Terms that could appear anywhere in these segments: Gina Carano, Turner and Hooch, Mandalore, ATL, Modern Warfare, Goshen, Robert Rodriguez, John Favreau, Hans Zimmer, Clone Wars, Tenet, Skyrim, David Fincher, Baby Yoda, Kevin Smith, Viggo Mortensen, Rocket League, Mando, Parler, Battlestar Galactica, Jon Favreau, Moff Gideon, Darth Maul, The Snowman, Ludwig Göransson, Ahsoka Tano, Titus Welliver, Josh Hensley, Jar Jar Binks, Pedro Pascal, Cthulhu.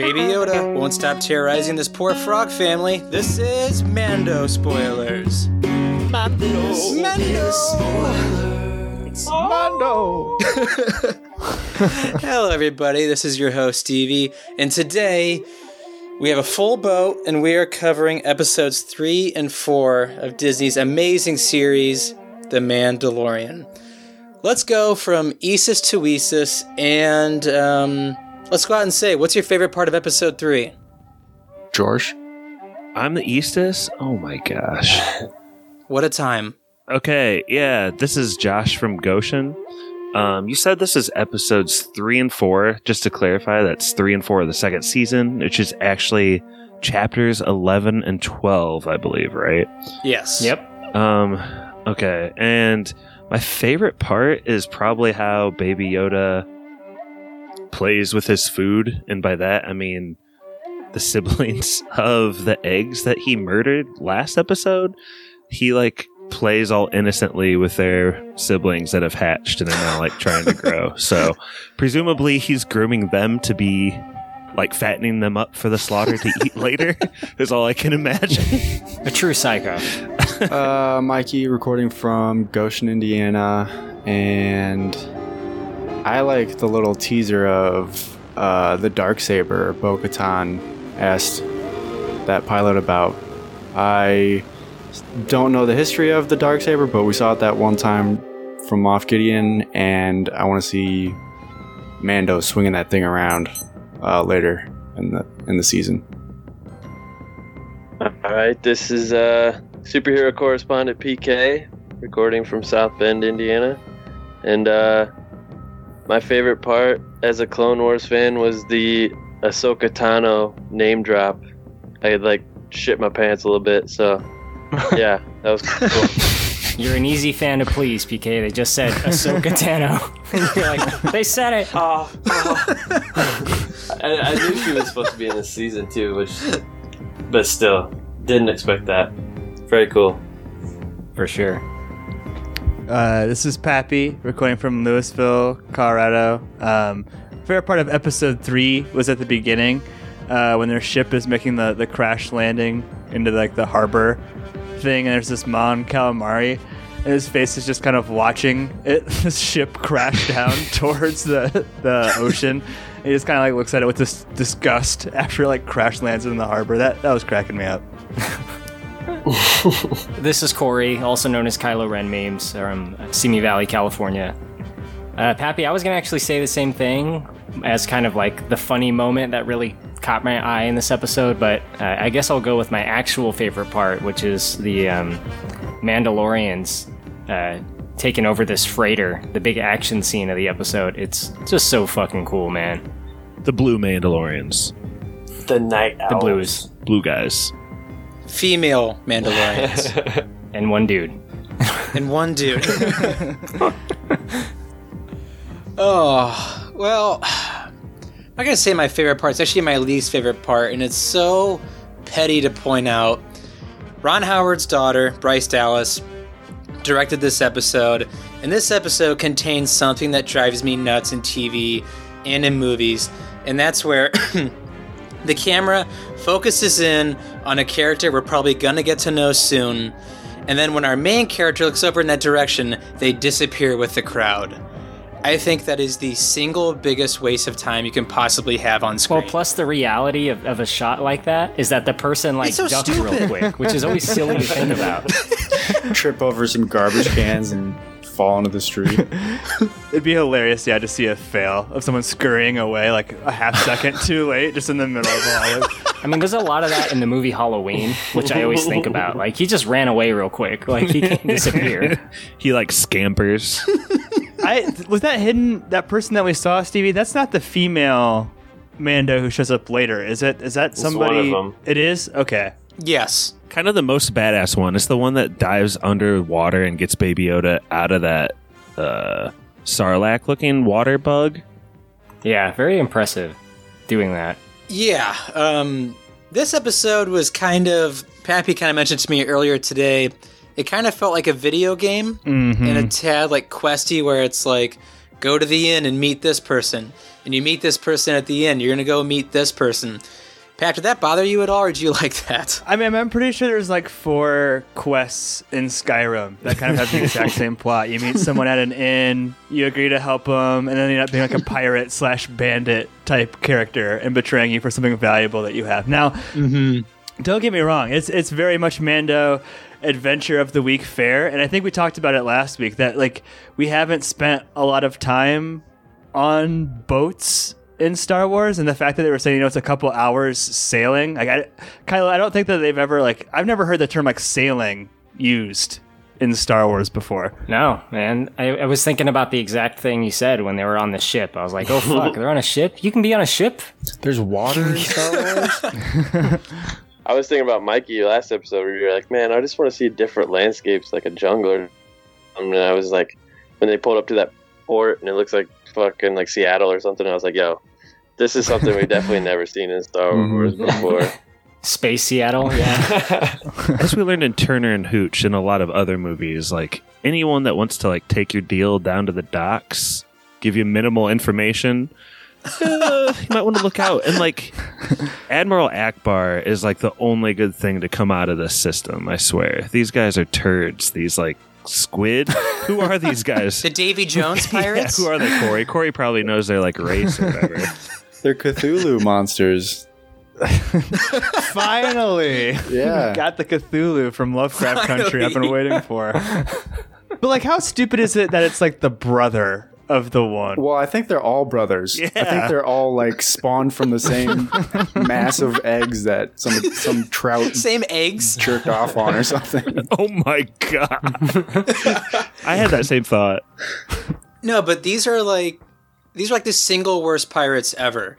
Baby Yoda won't stop terrorizing this poor frog family. This is Mando Spoilers. Mando Spoilers. Mando. Hello, everybody. This is your host, Stevie. And today, we have a full boat, and we are covering episodes 3 and 4 of Disney's amazing series, The Mandalorian. Let's go from Isis to Isis, and let's go out and say, what's your favorite part of episode 3? George? I'm the Eastus? Oh my gosh. What a time. Okay, yeah, this is Josh from Goshen. You said this is episodes 3 and 4. Just to clarify, that's 3 and 4 of the second season, which is actually chapters 11 and 12, I believe, right? Yes. Yep. Okay. And my favorite part is probably how Baby Yoda plays with his food. And by that, I mean the siblings of the eggs that he murdered last episode. He, like, plays all innocently with their siblings that have hatched and are now like trying to grow. So presumably he's grooming them to be like fattening them up for the slaughter to eat later is all I can imagine. A true psycho. Mikey recording from Goshen, Indiana, and I like the little teaser of the Darksaber Bo-Katan asked that pilot about. I don't know the history of the Darksaber, but we saw it that one time from Moff Gideon, and I want to see Mando swinging that thing around later in the season. All right, this is superhero correspondent PK, recording from South Bend, Indiana, and my favorite part as a Clone Wars fan was the Ahsoka Tano name drop. I like shit my pants a little bit, so. Yeah, that was cool. You're an easy fan to please, PK. They just said Ahsoka Tano. You're like, they said it. I knew she was supposed to be in this season too, but still, didn't expect that. Very cool, for sure. This is Pappy, recording from Louisville, Colorado. Favorite part of episode 3 was at the beginning, when their ship is making the crash landing into like the harbor thing, and there's this Mon Calamari, and his face is just kind of watching it, this ship crash down towards the ocean. And he just kind of like looks at it with this disgust after it like crash lands in the harbor. That was cracking me up. This is Corey, also known as Kylo Ren Memes, from Simi Valley, California. Pappy, I was gonna actually say the same thing as kind of like the funny moment that really caught my eye in this episode, but I guess I'll go with my actual favorite part, which is the Mandalorians taking over this freighter, the big action scene of the episode. It's just so fucking cool, man. The blue Mandalorians. The Night Owls. The blues. Blue guys. Female Mandalorians. And one dude. And one dude. Oh, well, I'm going to say my favorite part. It's actually my least favorite part, and it's so petty to point out. Ron Howard's daughter, Bryce Dallas, directed this episode, and this episode contains something that drives me nuts in TV and in movies, and that's where the camera focuses in on a character we're probably going to get to know soon, and then when our main character looks over in that direction, they disappear with the crowd. I think that is the single biggest waste of time you can possibly have on screen. Well, plus the reality of a shot like that is that the person like so ducks real quick, which is always silly to think about. Trip over some garbage cans and fall into the street. It'd be hilarious, yeah, to see a fail of someone scurrying away like a half second too late, just in the middle of all of. I mean, there's a lot of that in the movie Halloween, which I always think about. Like, he just ran away real quick. Like, he can't disappear. He like scampers. Was that hidden? That person that we saw, Stevie? That's not the female Mando who shows up later, is it? Is that somebody? One of them. It is? Okay. Yes. Kind of the most badass one. It's the one that dives underwater and gets Baby Yoda out of that Sarlacc-looking water bug. Yeah, very impressive doing that. Yeah. This episode was kind of... Pappy kind of mentioned to me earlier today... It kind of felt like a video game, and a tad like questy, where it's like go to the inn and meet this person. And you meet this person at the inn. You're going to go meet this person. Pat, did that bother you at all, or did you like that? I mean, I'm pretty sure there's like 4 quests in Skyrim that kind of have the exact same plot. You meet someone at an inn, you agree to help them, and then you end up being like a pirate / bandit type character and betraying you for something valuable that you have. Now, Don't get me wrong, it's very much Mando adventure of the week fare, and I think we talked about it last week that like we haven't spent a lot of time on boats in Star Wars, and the fact that they were saying, you know, it's a couple hours sailing. Like, I don't think that they've ever, like, I've never heard the term, like, sailing used in Star Wars before. No, man. I was thinking about the exact thing you said when they were on the ship. I was like, oh, fuck, they're on a ship? You can be on a ship? There's water in Star Wars? I was thinking about Mikey last episode where you were like, man, I just want to see different landscapes, like a jungler. I mean, I was like, when they pulled up to that port and it looks like fucking, like, Seattle or something, I was like, yo, this is something we've definitely never seen in Star Wars before. Space Seattle, yeah. As we learned in Turner and Hooch and a lot of other movies, like, anyone that wants to, like, take your deal down to the docks, give you minimal information, you might want to look out. And, like, Admiral Akbar is, like, the only good thing to come out of this system, I swear. These guys are turds. These, like, squid? Who are these guys? The Davy Jones pirates? Yeah, who are they, Corey? Corey probably knows their, like, race or whatever. They're Cthulhu monsters. Finally! Yeah. Got the Cthulhu from Lovecraft Country I've been waiting for. But, like, how stupid is it that it's, like, the brother of the one? Well, I think they're all brothers. Yeah. I think they're all, like, spawned from the same mass of eggs that some trout same eggs jerked off on or something. Oh, my God. I had that same thought. No, but these are the single worst pirates ever.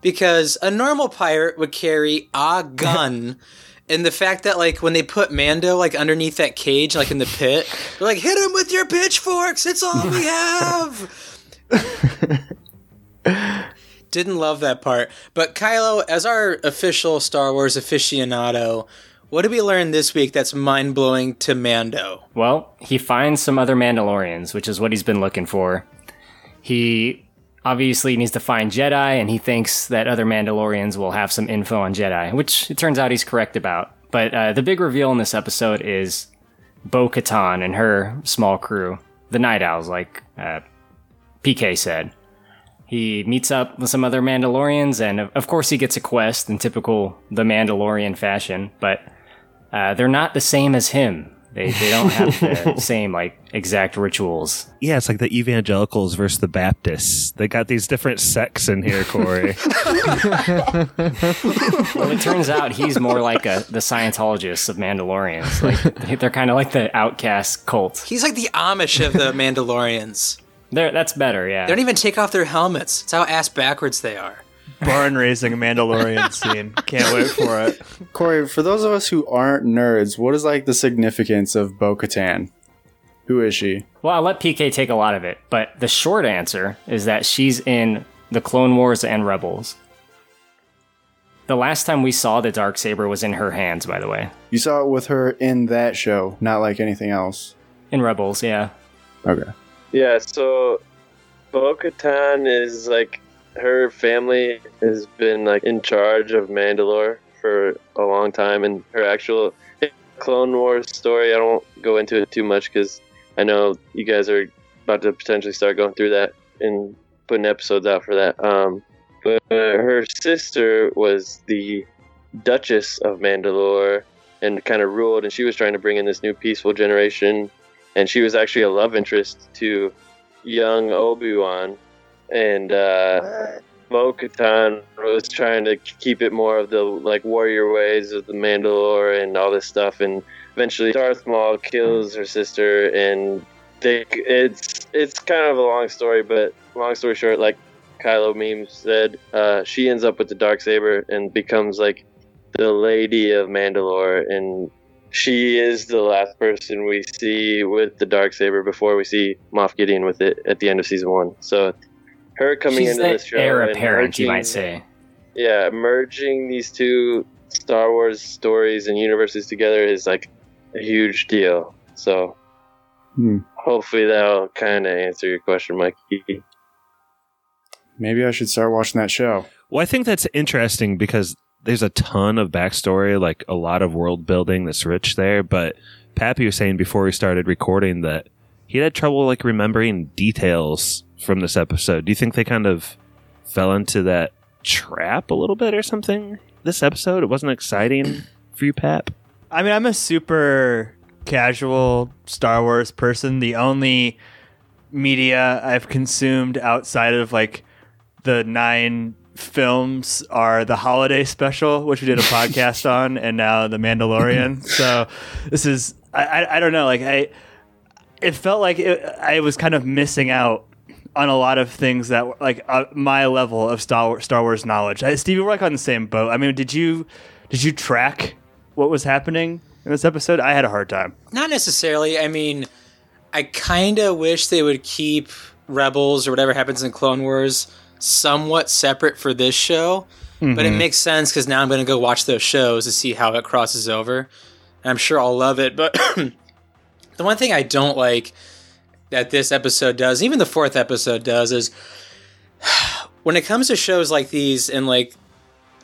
Because a normal pirate would carry a gun, and the fact that, like, when they put Mando, like, underneath that cage, like, in the pit, they're like, hit him with your pitchforks, it's all we have! Didn't love that part. But Kylo, as our official Star Wars aficionado, what did we learn this week that's mind-blowing to Mando? Well, he finds some other Mandalorians, which is what he's been looking for. He obviously needs to find Jedi, and he thinks that other Mandalorians will have some info on Jedi, which it turns out he's correct about. But the big reveal in this episode is Bo-Katan and her small crew, the Night Owls, like PK said. He meets up with some other Mandalorians, and of course he gets a quest in typical The Mandalorian fashion, but they're not the same as him. They don't have the same, like, exact rituals. Yeah, it's like the evangelicals versus the Baptists. They got these different sects in here, Corey. Well, it turns out he's more like the Scientologists of Mandalorians. Like, they're kind of like the outcast cult. He's like the Amish of the Mandalorians. That's better, yeah. They don't even take off their helmets. It's how ass backwards they are. Barn raising Mandalorian scene. Can't wait for it. Corey, for those of us who aren't nerds, what is like the significance of Bo-Katan? Who is she? Well, I'll let PK take a lot of it, but the short answer is that she's in the Clone Wars and Rebels. The last time we saw the Darksaber was in her hands, by the way. You saw it with her in that show, not like anything else. In Rebels, yeah. Okay. Yeah, so Bo-Katan is like, her family has been like in charge of Mandalore for a long time, and her actual Clone Wars story, I don't go into it too much because I know you guys are about to potentially start going through that and putting episodes out for that. But her sister was the Duchess of Mandalore and kind of ruled, and she was trying to bring in this new peaceful generation, and she was actually a love interest to young Obi-Wan. And Bo-Katan was trying to keep it more of the like warrior ways of the Mandalore and all this stuff. And eventually Darth Maul kills her sister, and it's kind of a long story, but long story short, like Kylo meme said, she ends up with the Darksaber and becomes like the Lady of Mandalore, and she is the last person we see with the Darksaber before we see Moff Gideon with it at the end of season 1. So her coming she's into this show, heir apparent, merging, you might say. Yeah, merging these two Star Wars stories and universes together is like a huge deal. So hopefully that'll kind of answer your question, Mikey. Maybe I should start watching that show. Well, I think that's interesting because there's a ton of backstory, like a lot of world building that's rich there. But Pappy was saying before we started recording that he had trouble like remembering details from this episode. Do you think they kind of fell into that trap a little bit or something this episode? It wasn't exciting for you, Pap? I mean, I'm a super casual Star Wars person. The only media I've consumed outside of like the 9 films are the holiday special, which we did a podcast on, and now The Mandalorian. So this is, I don't know, like it felt like I was kind of missing out on a lot of things that like my level of Star Wars knowledge. Stevie, we're like on the same boat. I mean, did you track what was happening in this episode? I had a hard time. Not necessarily. I mean, I kind of wish they would keep Rebels or whatever happens in Clone Wars somewhat separate for this show, but it makes sense because now I'm going to go watch those shows to see how it crosses over. And I'm sure I'll love it, but the one thing I don't like that this episode does, even the 4th episode does, is when it comes to shows like these and like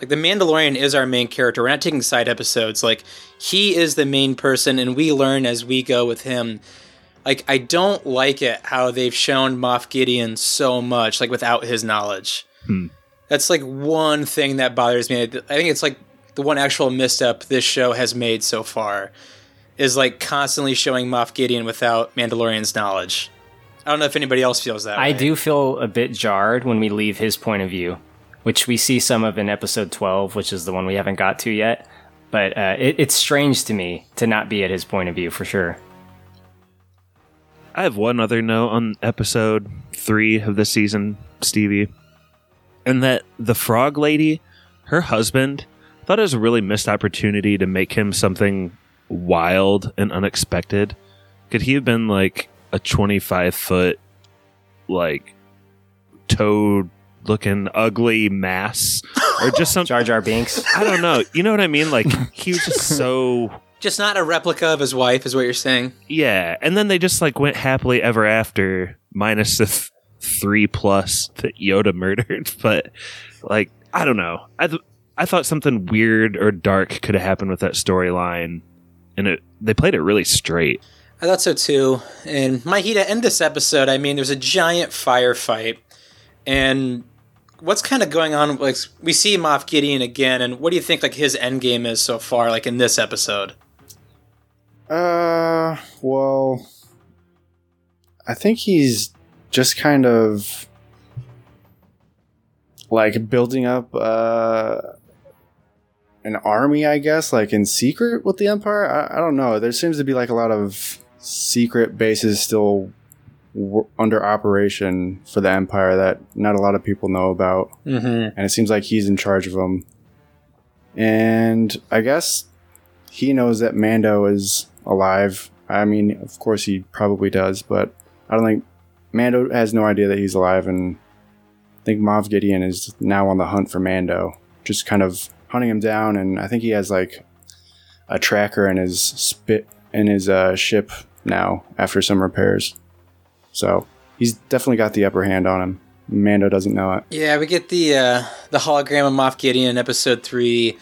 The Mandalorian is our main character. We're not taking side episodes. Like, he is the main person, and we learn as we go with him. Like, I don't like it how they've shown Moff Gideon so much, like, without his knowledge. That's, like, one thing that bothers me. I think it's, like, the one actual misstep this show has made so far is, like, constantly showing Moff Gideon without Mandalorian's knowledge. I don't know if anybody else feels that way. I do feel a bit jarred when we leave his point of view, which we see some of in episode 12, which is the one we haven't got to yet. But it's strange to me to not be at his point of view, for sure. I have one other note on episode 3 of this season, Stevie. And that the frog lady, her husband, thought it was a really missed opportunity to make him something wild and unexpected. Could he have been like a 25-foot, like, toad looking ugly mass or just some Jar Jar Binks? I don't know. You know what I mean? Like, he was just so just not a replica of his wife is what you're saying. Yeah. And then they just like went happily ever after, minus the 3 plus that Yoda murdered. But like, I don't know. I thought something weird or dark could have happened with that storyline, and they played it really straight. I thought so too. And Mikey, to end this episode, I mean, there's a giant firefight. And what's kind of going on? Like, we see Moff Gideon again, and what do you think like his end game is so far, like in this episode? Well, I think he's just kind of like building up an army, I guess, like in secret with the Empire. I don't know. There seems to be like a lot of secret bases still under operation for the Empire that not a lot of people know about, and it seems like he's in charge of them. And I guess he knows that Mando is alive. I mean, of course he probably does, but I don't think Mando has no idea that he's alive, and I think Moff Gideon is now on the hunt for Mando, just kind of hunting him down. And I think he has like a tracker in his ship now after some repairs. So he's definitely got the upper hand on him. Mando doesn't know it. Yeah, we get the hologram of Moff Gideon in episode 3.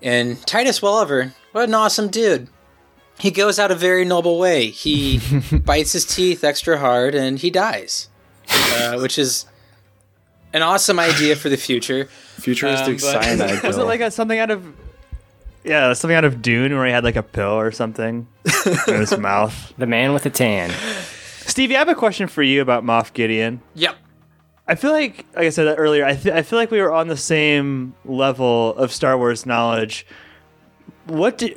And Titus Welliver, what an awesome dude. He goes out a very noble way. He bites his teeth extra hard and he dies, which is an awesome idea for the future. Futuristic cyanide pill. Was it like something out of... Yeah, something out of Dune where he had like a pill or something in his mouth. The man with the tan. Stevie, I have a question for you about Moff Gideon. Yep. I feel like I said earlier, I feel like we were on the same level of Star Wars knowledge. What do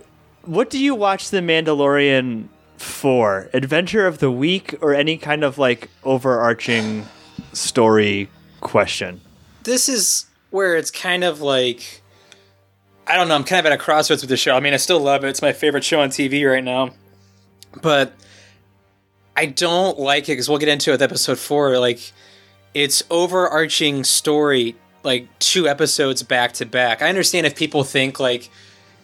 you watch The Mandalorian for? Adventure of the week or any kind of like overarching story question? This is where it's kind of like, I don't know, I'm kind of at a crossroads with the show. I mean, I still love it. It's my favorite show on TV right now. But I don't like it because we'll get into it with episode 4. Like, it's overarching story, like 2 episodes back to back. I understand if people think like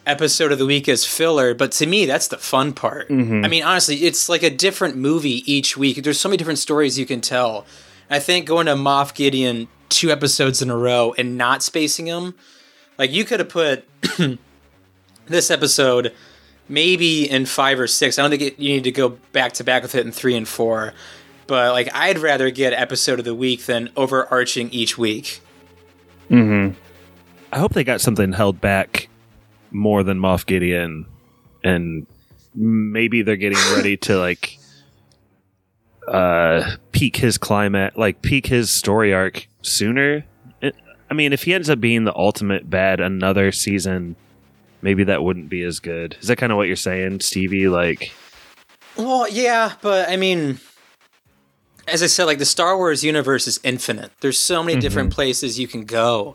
episode of the week as filler, but to me, that's the fun part. Mm-hmm. I mean, honestly, it's like a different movie each week. There's so many different stories you can tell. I think going to Moff Gideon 2 episodes in a row and not spacing them, like you could have put this episode maybe in 5 or 6. I don't think you need to go back to back with it in 3 and 4. But like, I'd rather get episode of the week than overarching each week. Mm-hmm. I hope they got something held back more than Moff Gideon, and maybe they're getting ready to like peak his story arc sooner. I mean, if he ends up being the ultimate bad another season, maybe that wouldn't be as good. Is that kind of what you're saying, Stevie? Like, well, yeah, but I mean, as I said, like the Star Wars universe is infinite. There's so many different places you can go.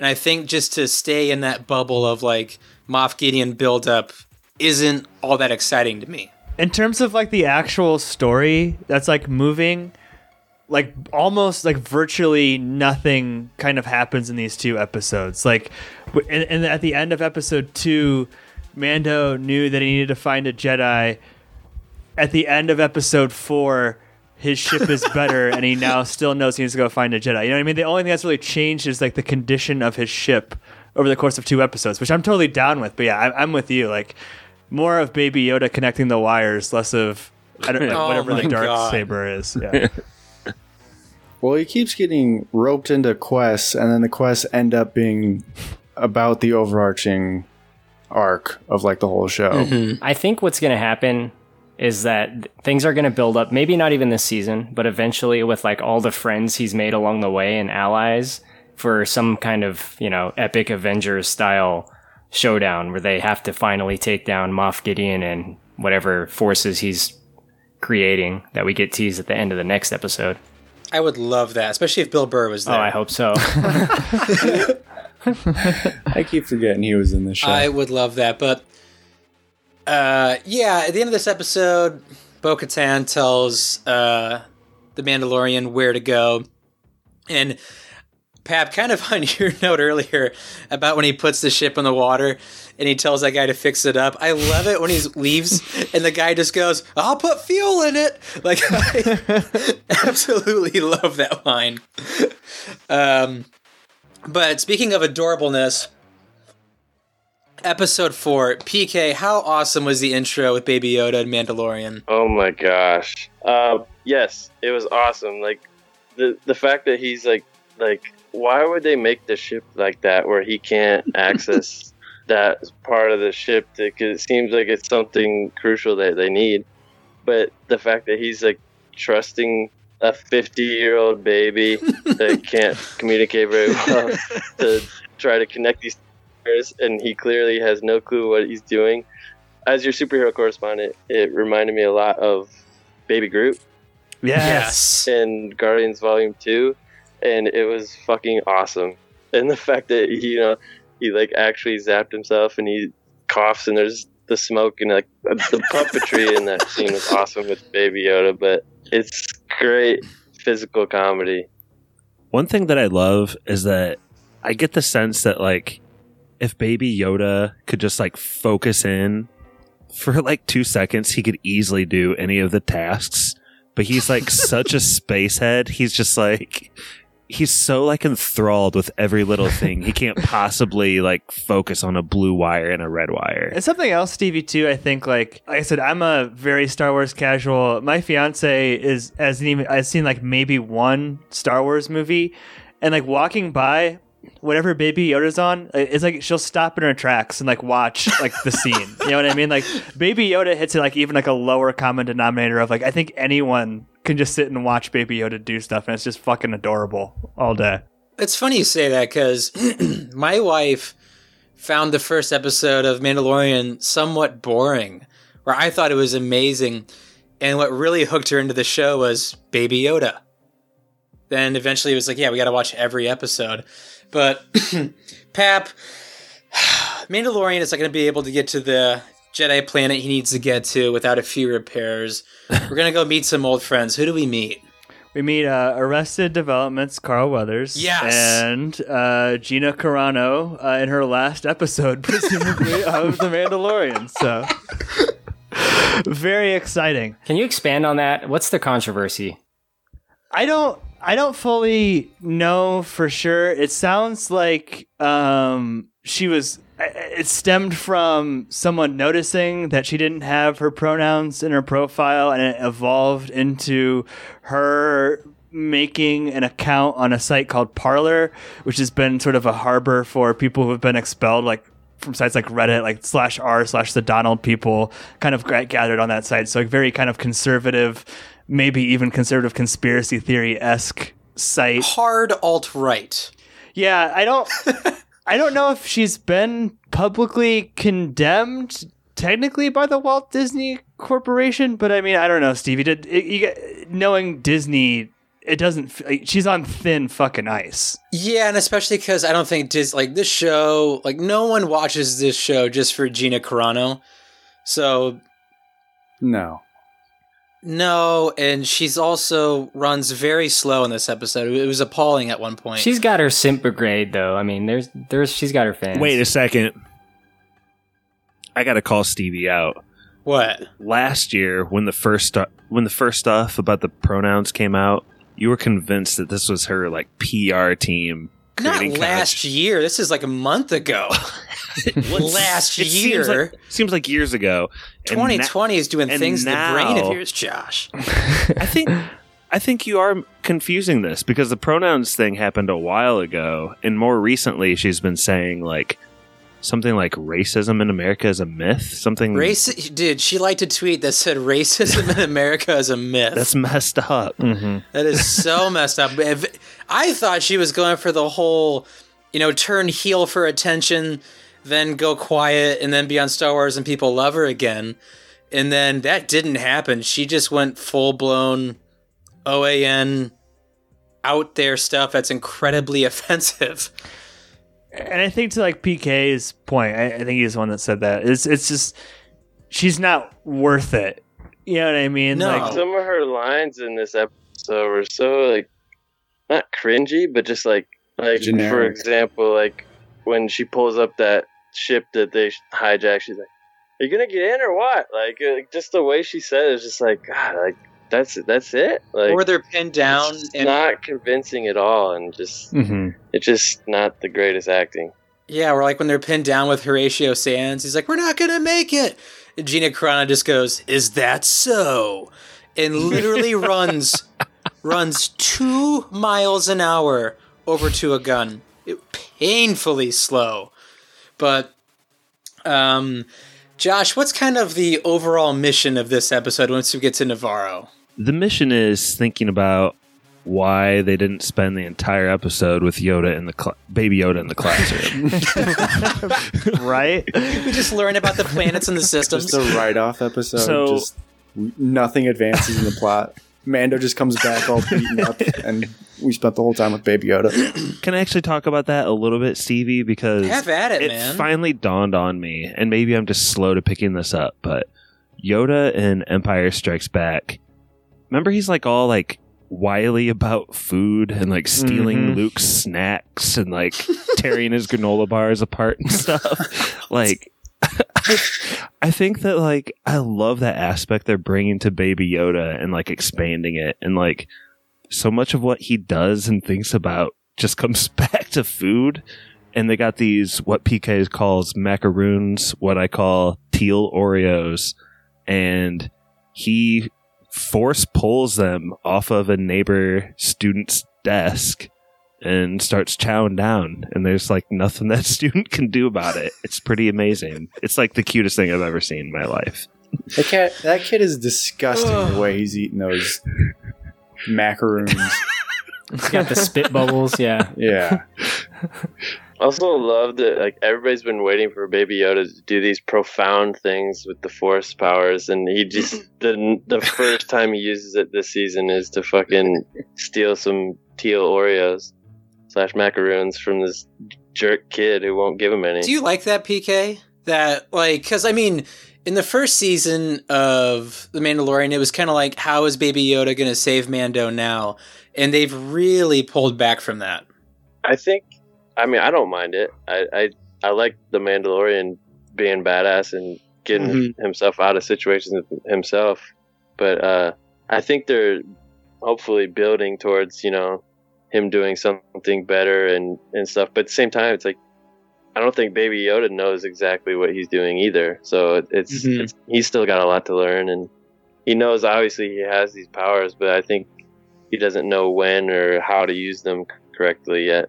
And I think just to stay in that bubble of like Moff Gideon buildup isn't all that exciting to me. In terms of like the actual story that's like moving, like almost like virtually nothing kind of happens in these 2 episodes. Like, and at the end of episode 2, Mando knew that he needed to find a Jedi. At the end of episode 4, his ship is better, and he now still knows he needs to go find a Jedi. You know what I mean? The only thing that's really changed is like the condition of his ship over the course of 2 episodes, which I'm totally down with. But yeah, I'm with you. Like more of Baby Yoda connecting the wires, less of whatever the Darksaber is. Yeah. Well, he keeps getting roped into quests, and then the quests end up being about the overarching arc of like the whole show. Mm-hmm. I think what's going to happen is that things are going to build up, maybe not even this season, but eventually with like all the friends he's made along the way and allies for some kind of, you know, epic Avengers style showdown where they have to finally take down Moff Gideon and whatever forces he's creating that we get teased at the end of the next episode. I would love that, especially if Bill Burr was there. Oh, I hope so. I keep forgetting he was in the show. I would love that, but yeah, at the end of this episode, Bo-Katan tells the Mandalorian where to go. And Pap, kind of on your note earlier about when he puts the ship in the water and he tells that guy to fix it up, I love it when he leaves and the guy just goes, "I'll put fuel in it." Like, I absolutely love that line. But speaking of adorableness, Episode 4, PK, how awesome was the intro with Baby Yoda and Mandalorian? Oh my gosh. Yes, it was awesome. Like, the fact that he's like, why would they make the ship like that where he can't access that part of the ship? Because it seems like it's something crucial that they need. But the fact that he's like trusting a 50-year-old baby that can't communicate very well to try to connect these, and he clearly has no clue what he's doing. As your superhero correspondent, it reminded me a lot of Baby Groot. Yes. And Guardians Volume 2. And it was fucking awesome. And the fact that, you know, he like actually zapped himself and he coughs and there's the smoke and like the puppetry in that scene was awesome with Baby Yoda. But it's great physical comedy. One thing that I love is that I get the sense that like, if Baby Yoda could just like focus in for like 2 seconds, he could easily do any of the tasks. But he's like such a spacehead. He's just like, he's so like enthralled with every little thing. He can't possibly like focus on a blue wire and a red wire. And something else, Stevie, too, I think, like I said, I'm a very Star Wars casual. My fiance is, I've seen like maybe 1 Star Wars movie, and like walking by whatever Baby Yoda's on, it's like she'll stop in her tracks and like watch like the scene. You know what I mean? Like Baby Yoda hits it like even like a lower common denominator of like, I think anyone can just sit and watch Baby Yoda do stuff, and it's just fucking adorable all day. It's funny you say that because my wife found the first episode of Mandalorian somewhat boring, where I thought it was amazing, and what really hooked her into the show was Baby Yoda. Then eventually it was like, yeah, we got to watch every episode. But, Pap, Mandalorian is not going to be able to get to the Jedi planet he needs to get to without a few repairs. We're going to go meet some old friends. Who do we meet? We meet Arrested Development's Carl Weathers. Yes. And Gina Carano in her last episode, presumably, of The Mandalorian. So very exciting. Can you expand on that? What's the controversy? I don't fully know for sure. It sounds like she was... It stemmed from someone noticing that she didn't have her pronouns in her profile, and it evolved into her making an account on a site called Parler, which has been sort of a harbor for people who have been expelled, like from sites like Reddit, like /r/the Donald people, kind of gathered on that site. So, like, very kind of conservative, maybe even conservative conspiracy theory-esque site. Hard alt-right. Yeah, I don't know if she's been publicly condemned technically by the Walt Disney Corporation, but I mean, I don't know, Stevie. Knowing Disney, it doesn't. She's on thin fucking ice. Yeah, and especially because I don't think Disney, like, this show, like, no one watches this show just for Gina Carano. So no, and she's also runs very slow in this episode. It was appalling at one point. She's got her simp brigade, though. I mean, there's she's got her fans. Wait a second. I gotta call Stevie out. What? Last year, when the first stuff about the pronouns came out, you were convinced that this was her, like, PR team. Not last year. This is like a month ago. Last year. Seems like years ago. 2020 is doing things to the brain of yours, Josh. I think you are confusing this, because the pronouns thing happened a while ago, and more recently she's been saying, like, something like racism in America is a myth. Dude, she liked a tweet that said racism in America is a myth. That's messed up. Mm-hmm. That is so messed up. I thought she was going for the whole, turn heel for attention, then go quiet, and then be on Star Wars and people love her again. And then that didn't happen. She just went full-blown OAN out there stuff that's incredibly offensive. And I think, to like PK's point, I think he's the one that said that. It's just, she's not worth it. You know what I mean? No. Like, some of her lines in this episode were so, like, not cringy, but just like generic. For example, like when she pulls up that ship that they hijack, she's like, "Are you gonna get in or what?" Like just the way she said it was just like, God, like that's it. Like, or they're pinned down. It's and not convincing at all, and just It's just not the greatest acting. Yeah, or like when they're pinned down with Horatio Sands, he's like, "We're not gonna make it." And Gina Carano just goes, "Is that so?" And literally runs 2 miles an hour over to a gun. Painfully slow. But, Josh, what's kind of the overall mission of this episode once we get to Navarro? The mission is thinking about why they didn't spend the entire episode with Baby Yoda in the classroom. Right? We just learn about the planets and the systems. Just a write-off episode. So, just nothing advances in the plot. Mando just comes back all beaten up, and we spent the whole time with Baby Yoda. Can I actually talk about that a little bit, Stevie? Because have at it, man. Finally dawned on me, and maybe I'm just slow to picking this up, but Yoda in Empire Strikes Back, remember he's like all like wily about food and like stealing Luke's snacks and like tearing his granola bars apart and stuff. Like, I think that, like, I love that aspect they're bringing to Baby Yoda and, like, expanding it. And, like, so much of what he does and thinks about just comes back to food. And they got these, what PK calls macaroons, what I call teal Oreos. And he force pulls them off of a neighbor student's desk and starts chowing down, and there's like nothing that student can do about it. It's pretty amazing. It's like the cutest thing I've ever seen in my life. That kid is disgusting. The way he's eating those macaroons. He's got the spit bubbles. Yeah. Also love that, like, everybody's been waiting for Baby Yoda to do these profound things with the Force powers, and he just the first time he uses it this season is to fucking steal some teal Oreos. /macaroons from this jerk kid who won't give him any. Do you like that, PK? that, like, because, I mean, in the first season of The Mandalorian, it was kind of like, how is Baby Yoda going to save Mando now? And they've really pulled back from that. I think, I mean, I don't mind it. I like The Mandalorian being badass and getting himself out of situations himself. But I think they're hopefully building towards, you know, him doing something better and stuff. But at the same time, it's like, I don't think Baby Yoda knows exactly what he's doing either. So it's, he's still got a lot to learn. And he knows, obviously, he has these powers, but I think he doesn't know when or how to use them correctly yet.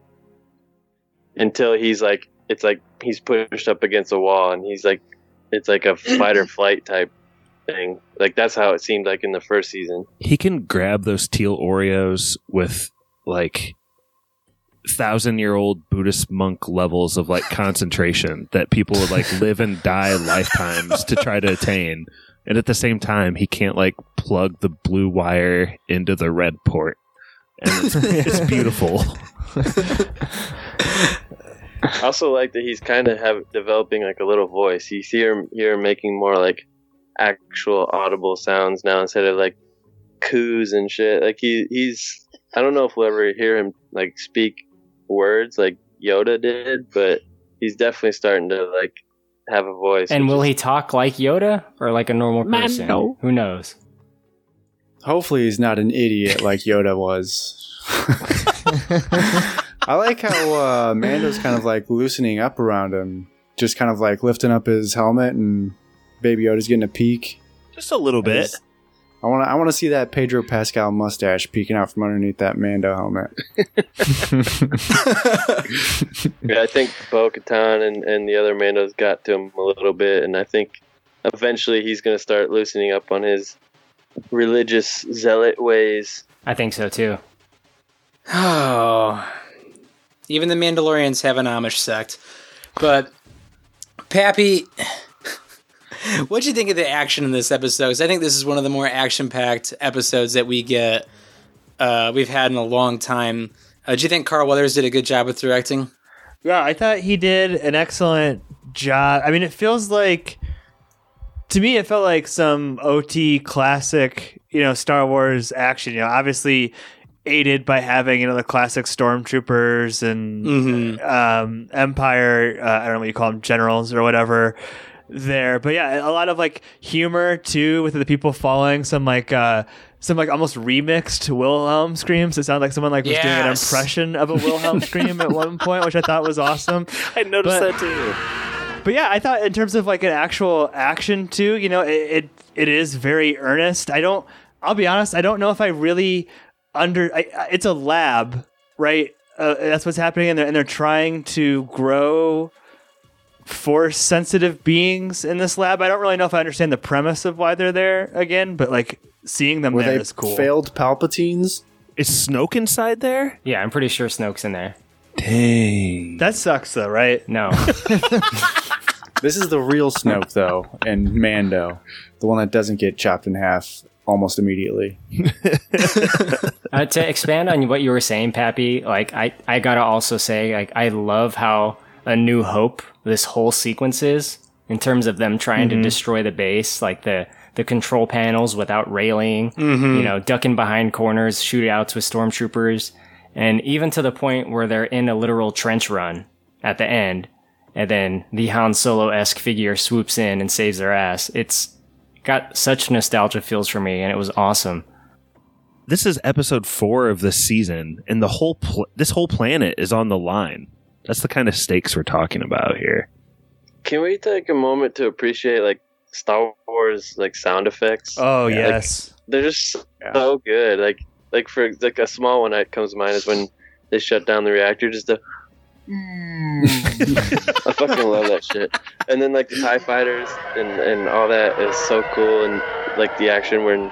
Until he's like, it's like he's pushed up against a wall and he's like, it's like a fight or flight type thing. Like, that's how it seemed like in the first season. He can grab those teal Oreos with, like, 1,000-year-old Buddhist monk levels of, like, concentration that people would, like, live and die lifetimes to try to attain. And at the same time, he can't, like, plug the blue wire into the red port. And it's beautiful. I also like that he's kind of developing, like, a little voice. You see him here making more, like, actual audible sounds now instead of, like, coos and shit. Like, he's... I don't know if we'll ever hear him, like, speak words like Yoda did, but he's definitely starting to, like, have a voice. And will he talk like Yoda or like a normal person? No. Who knows? Hopefully he's not an idiot like Yoda was. I like how Mando's kind of, like, loosening up around him. Just kind of, like, lifting up his helmet and Baby Yoda's getting a peek. Just a little bit. I want to see that Pedro Pascal mustache peeking out from underneath that Mando helmet. Yeah, I think Bo-Katan and the other Mandos got to him a little bit, and I think eventually he's going to start loosening up on his religious zealot ways. I think so, too. Oh, even the Mandalorians have an Amish sect. But, Pappy... What'd you think of the action in this episode? Because I think this is one of the more action-packed episodes that we get, we've had in a long time. Do you think Carl Weathers did a good job with directing? Yeah, I thought he did an excellent job. I mean, it feels like, to me, it felt like some OT classic, you know, Star Wars action. You know, obviously aided by having, you know, the classic stormtroopers and Empire. I don't know what you call them, generals or whatever. There, but yeah, a lot of, like, humor too, with the people following some almost remixed Wilhelm screams. It sounded like someone, like, was doing an impression of a Wilhelm scream at one point, which I thought was awesome. I noticed that too. But yeah, I thought in terms of, like, an actual action too, you know, it is very earnest. I'll be honest, I don't know if I really it's a lab, right? That's what's happening, and they're trying to grow Force-sensitive beings in this lab. I don't really know if I understand the premise of why they're there again, but, like, seeing them there is cool. Failed Palpatines? Is Snoke inside there? Yeah, I'm pretty sure Snoke's in there. Dang. That sucks, though, right? No. This is the real Snoke, though, and Mando. The one that doesn't get chopped in half almost immediately. To expand on what you were saying, Pappy, like, I gotta also say, like, I love how A New Hope this whole sequence is, in terms of them trying to destroy the base, like the control panels without railing, you know, ducking behind corners, shootouts with stormtroopers, and even to the point where they're in a literal trench run at the end, and then the Han Solo-esque figure swoops in and saves their ass. It's got such nostalgia feels for me, and it was awesome. This is episode 4 of this season, and the whole this whole planet is on the line. That's the kind of stakes we're talking about here. Can we take a moment to appreciate, like, Star Wars, like, sound effects? Oh, yeah, yes. Like, they're just so good. Like for, like, a small one that comes to mind is when they shut down the reactor, just to... I fucking love that shit. And then, like, the TIE fighters and all that is so cool. And, like, the action when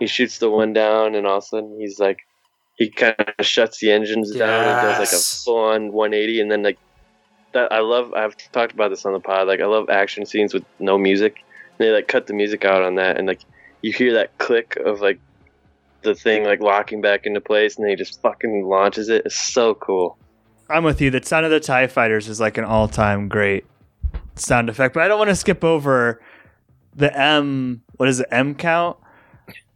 he shoots the one down and all of a sudden he's like, he kind of shuts the engines down and does, like, a full-on 180, and then, like, that I've talked about this on the pod, like, I love action scenes with no music, and they, like, cut the music out on that, and, like, you hear that click of, like, the thing, like, locking back into place, and then he just fucking launches it. It's so cool. I'm with you. The sound of the TIE fighters is, like, an all-time great sound effect, but I don't want to skip over the M, what is it, M count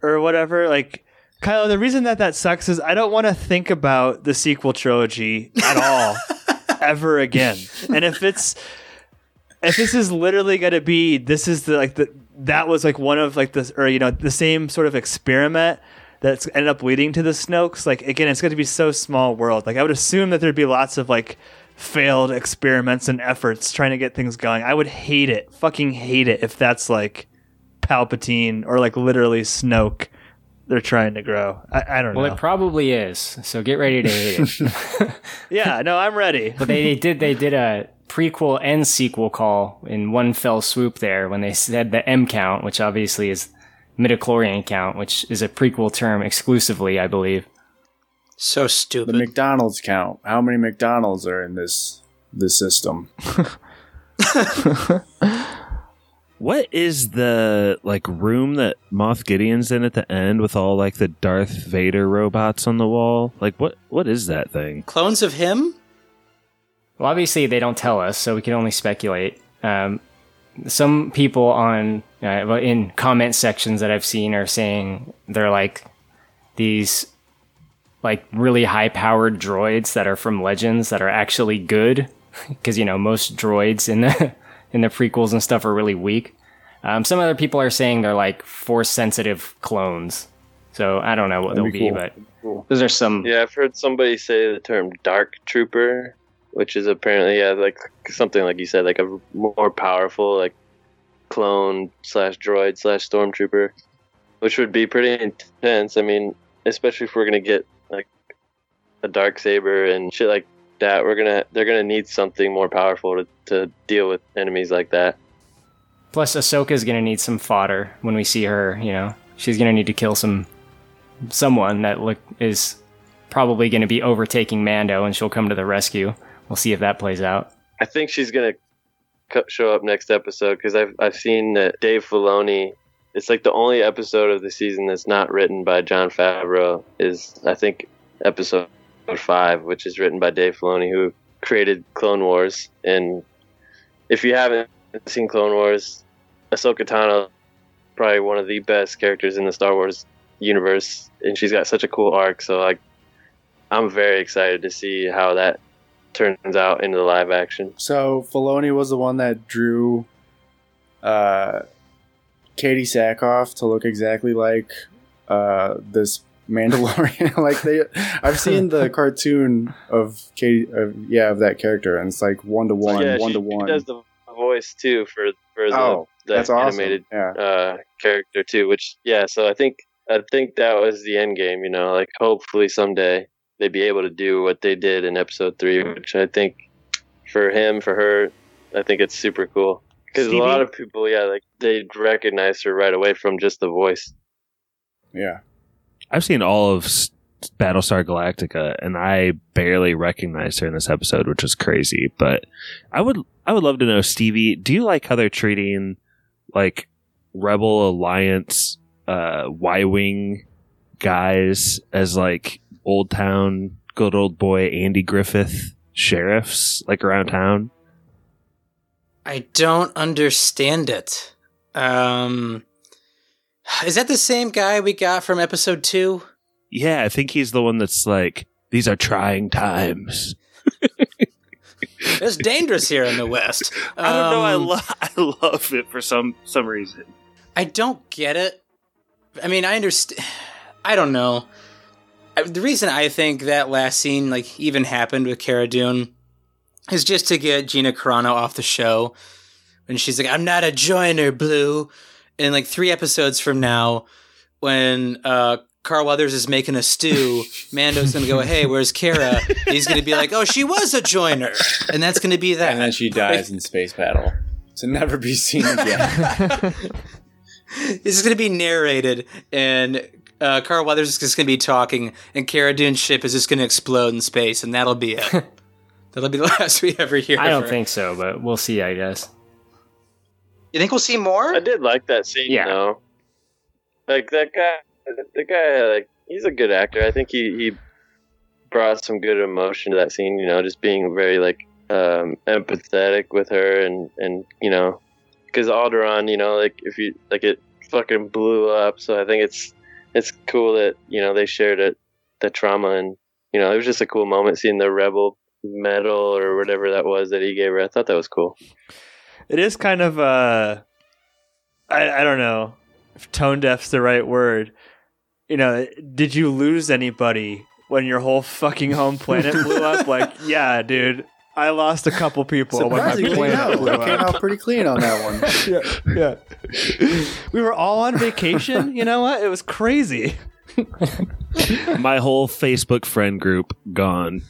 or whatever. Like, Kylo, the reason that that sucks is I don't want to think about the sequel trilogy at all ever again. And if this is literally going to be, this is the, like the, that was like one of like this, or, you know, the same sort of experiment that's ended up leading to the Snokes. Like, again, it's going to be so small world. Like, I would assume that there'd be lots of like failed experiments and efforts trying to get things going. I would hate it, fucking hate it, if that's like Palpatine or like literally Snoke they're trying to grow. I don't know. Well, it probably is. So get ready to hate it. Yeah, no, I'm ready. But they did a prequel and sequel call in one fell swoop there when they said the M count, which obviously is midichlorian count, which is a prequel term exclusively, I believe. So stupid. The McDonald's count. How many McDonald's are in this system? What is the like room that Moff Gideon's in at the end with all like the Darth Vader robots on the wall? Like what is that thing? Clones of him? Well, obviously they don't tell us, so we can only speculate. Some people in comment sections that I've seen are saying they're like these like really high-powered droids that are from Legends that are actually good, because you know most droids in the prequels and stuff are really weak. Some other people are saying they're like force-sensitive clones. So I don't know what they'll be, but those are some. Yeah, I've heard somebody say the term Dark Trooper, which is apparently like something like you said, like a more powerful like clone / droid / stormtrooper, which would be pretty intense. I mean, especially if we're gonna get like a Darksaber and shit like that, they're gonna need something more powerful to deal with enemies like that. Plus, Ahsoka's gonna need some fodder when we see her. You know, she's gonna need to kill someone that is probably gonna be overtaking Mando, and she'll come to the rescue. We'll see if that plays out. I think she's going to show up next episode, because I've seen that Dave Filoni, it's like the only episode of the season that's not written by John Favreau is, I think, episode 5, which is written by Dave Filoni, who created Clone Wars. And if you haven't seen Clone Wars, Ahsoka Tano, probably one of the best characters in the Star Wars universe, and she's got such a cool arc. So I'm very excited to see how that turns out into the live action. So Filoni was the one that drew Katie Sackhoff to look exactly like this Mandalorian. Like I've seen the cartoon of Katie, of that character, and it's like one to one. She does the voice too for the animated awesome. Character too. Which so I think that was the end game. You know, like hopefully someday they'd be able to do what they did in episode 3, which I think for him, for her, I think it's super cool. Because a lot of people, they'd recognize her right away from just the voice. Yeah. I've seen all of Battlestar Galactica, and I barely recognized her in this episode, which was crazy. But I would love to know, Stevie, do you like how they're treating, like, Rebel Alliance Y-Wing guys as, like, Old Town, good old boy Andy Griffith sheriffs like around town? I don't understand it. Is that the same guy we got from episode 2? Yeah, I think he's the one that's like, these are trying times. It's dangerous here in the West. I don't know. I love it for some reason. I don't get it. I mean, I understand. I don't know. The reason I think that last scene, even happened with Cara Dune is just to get Gina Carano off the show. And she's like, I'm not a joiner, Blue. And, 3 episodes from now, when Carl Weathers is making a stew, Mando's going to go, hey, where's Cara? And he's going to be like, oh, she was a joiner. And that's going to be that. And then she dies in space battle. To never be seen again. This is going to be narrated, and Carl Weathers is just going to be talking, and Cara Dune's ship is just going to explode in space, and that'll be it. That'll be the last we ever hear. I don't think so, but we'll see, I guess. You think we'll see more? I did like that scene, though. The guy, he's a good actor. I think he brought some good emotion to that scene, just being very, empathetic with her, and you know, because Alderaan, you know, like if you like, it fucking blew up. So I think it's cool that, you know, they shared it, the trauma, and you know, it was just a cool moment seeing the rebel medal or whatever that was that he gave her. I thought that was cool. It is kind of I don't know if tone deaf's the right word. You know, did you lose anybody when your whole fucking home planet blew up? Like, yeah, dude, I lost a couple people when my planet blew up. Came out pretty clean on that one. Yeah. We were all on vacation. You know what? It was crazy. My whole Facebook friend group gone.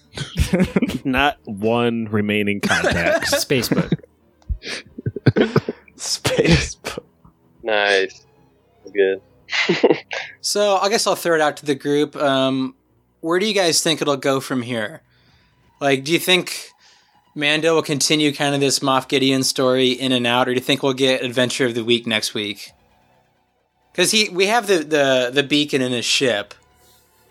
Not one remaining contact. Spacebook. Nice. Good. So I guess I'll throw it out to the group. Where do you guys think it'll go from here? Like, do you think Mando will continue kind of this Moff Gideon story in and out, or do you think we'll get Adventure of the Week next week? Because we have the beacon in his ship,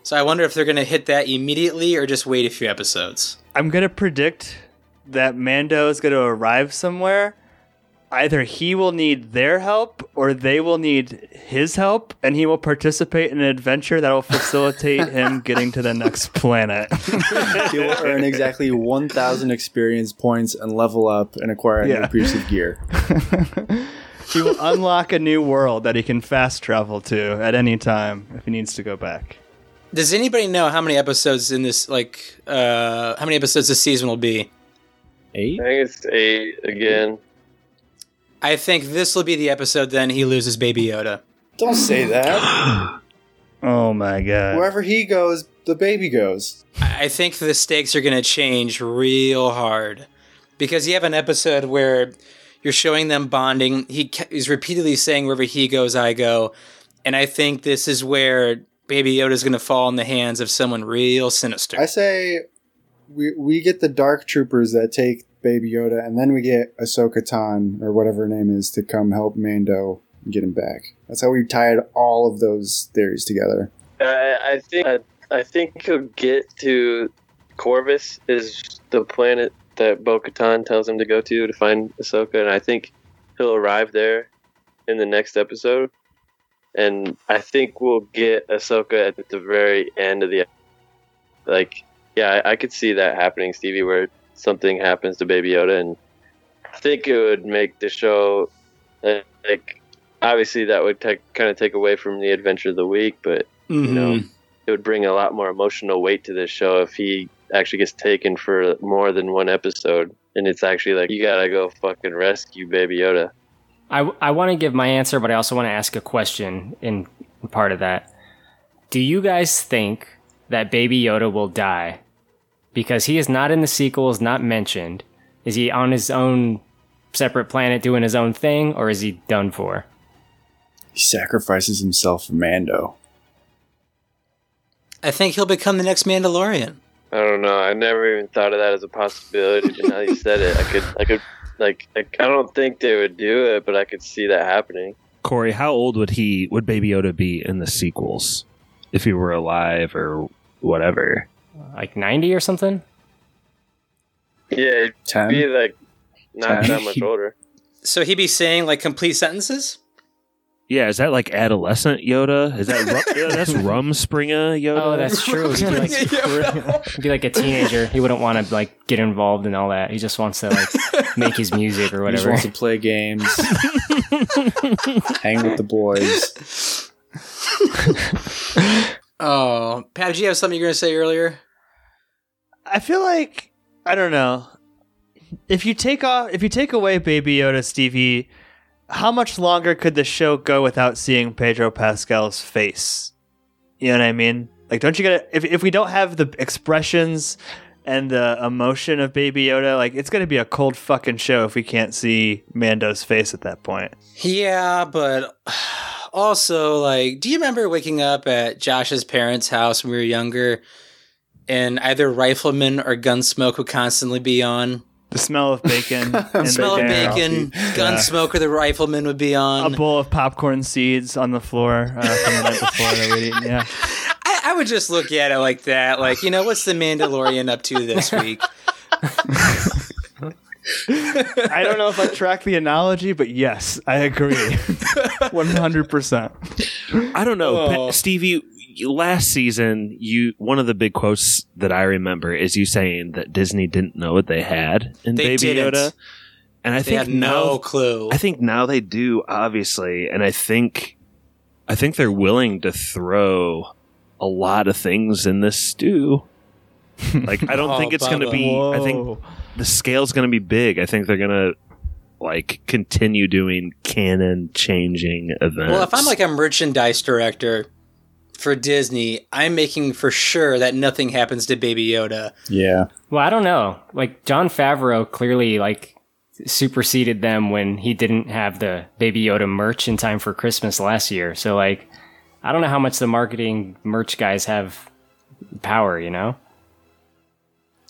so I wonder if they're going to hit that immediately or just wait a few episodes. I'm going to predict that Mando is going to arrive somewhere. Either he will need their help or they will need his help, and he will participate in an adventure that will facilitate him getting to the next planet. He will earn exactly 1,000 experience points and level up and acquire a new piece of gear. He will unlock a new world that he can fast travel to at any time if he needs to go back. Does anybody know how many episodes in this, like, how many episodes this season will be? 8? I think it's 8 again. I think this will be the episode then he loses Baby Yoda. Don't say that. Oh my god. Wherever he goes, the baby goes. I think the stakes are going to change real hard. Because you have an episode where you're showing them bonding. He is repeatedly saying, wherever he goes, I go. And I think this is where Baby Yoda is going to fall in the hands of someone real sinister. I say we get the dark troopers that take Baby Yoda, and then we get Ahsoka Tano, or whatever her name is, to come help Mando and get him back. That's how we tied all of those theories together. I think he'll get to Corvus, is the planet that Bo-Katan tells him to go to find Ahsoka, and I think he'll arrive there in the next episode. And I think we'll get Ahsoka at the very end of the, like, yeah, I could see that happening, Stevie, where something happens to Baby Yoda, and I think it would make the show, like, obviously that would kind of take away from the Adventure of the Week, but you know, it would bring a lot more emotional weight to this show if he actually gets taken for more than one episode, and it's actually like, you gotta go fucking rescue Baby Yoda. I want to give my answer, but I also want to ask a question in part of that. Do you guys think that Baby Yoda will die? Because he is not in the sequel, is not mentioned. Is he on his own separate planet doing his own thing, or is he done for? He sacrifices himself for Mando. I think he'll become the next Mandalorian. I don't know. I never even thought of that as a possibility, but now you said it. I don't think they would do it, but I could see that happening. Corey, how old would Baby Yoda be in the sequels if he were alive or whatever? Like 90 or something? Yeah, it'd 10? Be like not 10? That much older. So he'd be saying like complete sentences? Yeah, is that like adolescent Yoda? Is that that's Rumspringa Yoda? Oh, that's true. He'd be like a teenager. He wouldn't want to like get involved in all that. He just wants to like make his music or whatever. He just wants to play games. Hang with the boys. Oh, Pat, did you have something you were going to say earlier? I feel like, I don't know. If you take away Baby Yoda, Stevie, how much longer could the show go without seeing Pedro Pascal's face? You know what I mean? Like, don't you gotta, if we don't have the expressions and the emotion of Baby Yoda, like, it's going to be a cold fucking show if we can't see Mando's face at that point. Yeah, but also, like, do you remember waking up at Josh's parents' house when we were younger, and either Rifleman or Gunsmoke would constantly be on? The smell of bacon. The smell of bacon, Gunsmoke, or the Rifleman would be on. A bowl of popcorn seeds on the floor from the night before that we'd eaten, yeah. I would just look at it like that, like, you know, what's the Mandalorian up to this week? I don't know if I track the analogy, but yes, I agree. 100%. I don't know. Oh. Stevie, last season, one of the big quotes that I remember is you saying that Disney didn't know what they had in Baby Yoda. And I think they had no clue. I think now they do, obviously. And I think they're willing to throw a lot of things in this stew. Like, I don't think it's going to be... Whoa. I think the scale's going to be big. I think they're going to, like, continue doing canon-changing events. Well, if I'm, like, a merchandise director for Disney, I'm making for sure that nothing happens to Baby Yoda. Yeah. Well, I don't know. Like, John Favreau clearly, like, superseded them when he didn't have the Baby Yoda merch in time for Christmas last year. So, like, I don't know how much the marketing merch guys have power, you know?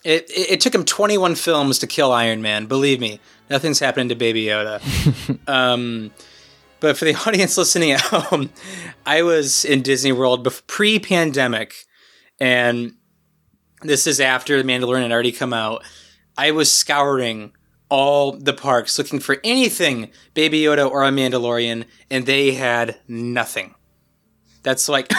It took him 21 films to kill Iron Man. Believe me, nothing's happening to Baby Yoda. But for the audience listening at home, I was in Disney World pre-pandemic, and this is after The Mandalorian had already come out. I was scouring all the parks looking for anything Baby Yoda or a Mandalorian, and they had nothing. That's like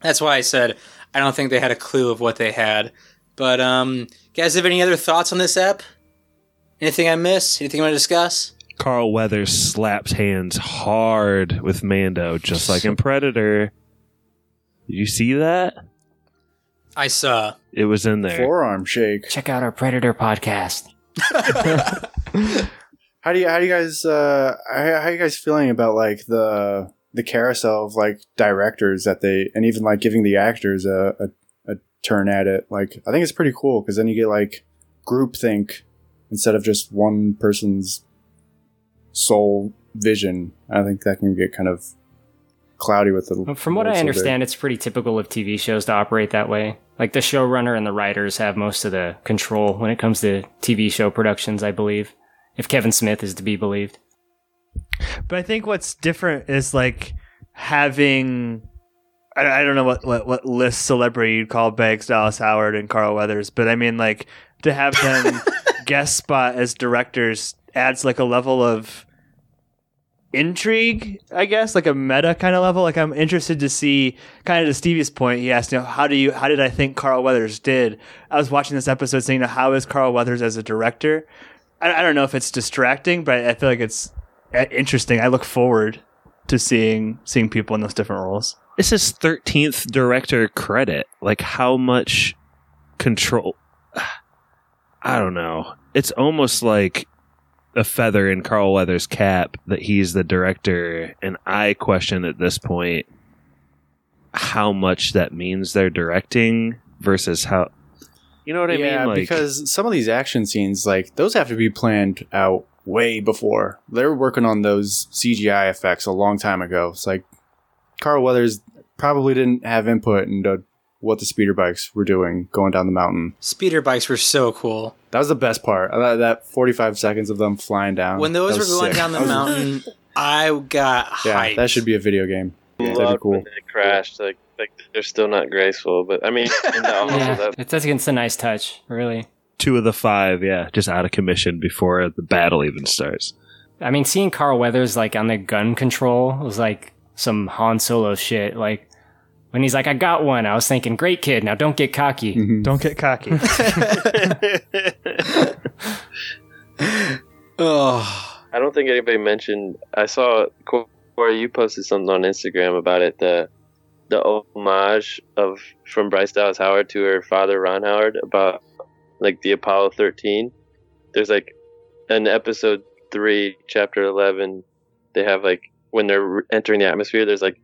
that's why I said I don't think they had a clue of what they had. But, you guys have any other thoughts on this app? Anything I missed? Anything you want to discuss? Carl Weathers slaps hands hard with Mando, just like in Predator. Did you see that? I saw. It was in there. Forearm shake. Check out our Predator podcast. How you guys feeling about, like, the carousel of, like, directors that they, and even, like, giving the actors a turn at it? Like, I think it's pretty cool because then you get, like, groupthink instead of just one person's sole vision. I think that can get kind of cloudy with the... From what I understand, it's pretty typical of TV shows to operate that way. Like, the showrunner and the writers have most of the control when it comes to TV show productions, I believe, if Kevin Smith is to be believed. But I think what's different is, like, having... I don't know what list celebrity you'd call Bryce Dallas Howard and Carl Weathers, but I mean, like, to have them guest spot as directors adds, like, a level of intrigue, I guess, like a meta kind of level. Like, I'm interested to see, kind of to Stevie's point, he asked, you know, how did I think Carl Weathers did? I was watching this episode saying, you know, how is Carl Weathers as a director? I don't know if it's distracting, but I feel like it's interesting. I look forward to seeing people in those different roles. It's his 13th director credit. Like, how much control? I don't know. It's almost like a feather in Carl Weathers' cap that he's the director, and I question at this point how much that means they're directing versus how... You know what I mean? Yeah, because some of these action scenes, like, those have to be planned out way before. They were working on those CGI effects a long time ago. It's like... Carl Weathers probably didn't have input into what the speeder bikes were doing going down the mountain. Speeder bikes were so cool. That was the best part. That 45 seconds of them flying down. When those were going sick. Down the mountain, I got hyped. Yeah, that should be a video game. Yeah, that'd be cool. When they crashed, like, they're still not graceful, but I mean, it's a nice touch, really. 2 of the 5, yeah, just out of commission before the battle even starts. I mean, seeing Carl Weathers, like, on the gun control was like some Han Solo shit. Like, when he's like, I got one, I was thinking, great kid, now don't get cocky. Mm-hmm. Don't get cocky. Oh, I don't think anybody mentioned, I saw, Corey, you posted something on Instagram about it, the homage from Bryce Dallas Howard to her father, Ron Howard, about, like, the Apollo 13. There's, like, an episode 3, chapter 11, they have, like, when they're entering the atmosphere, there's, like,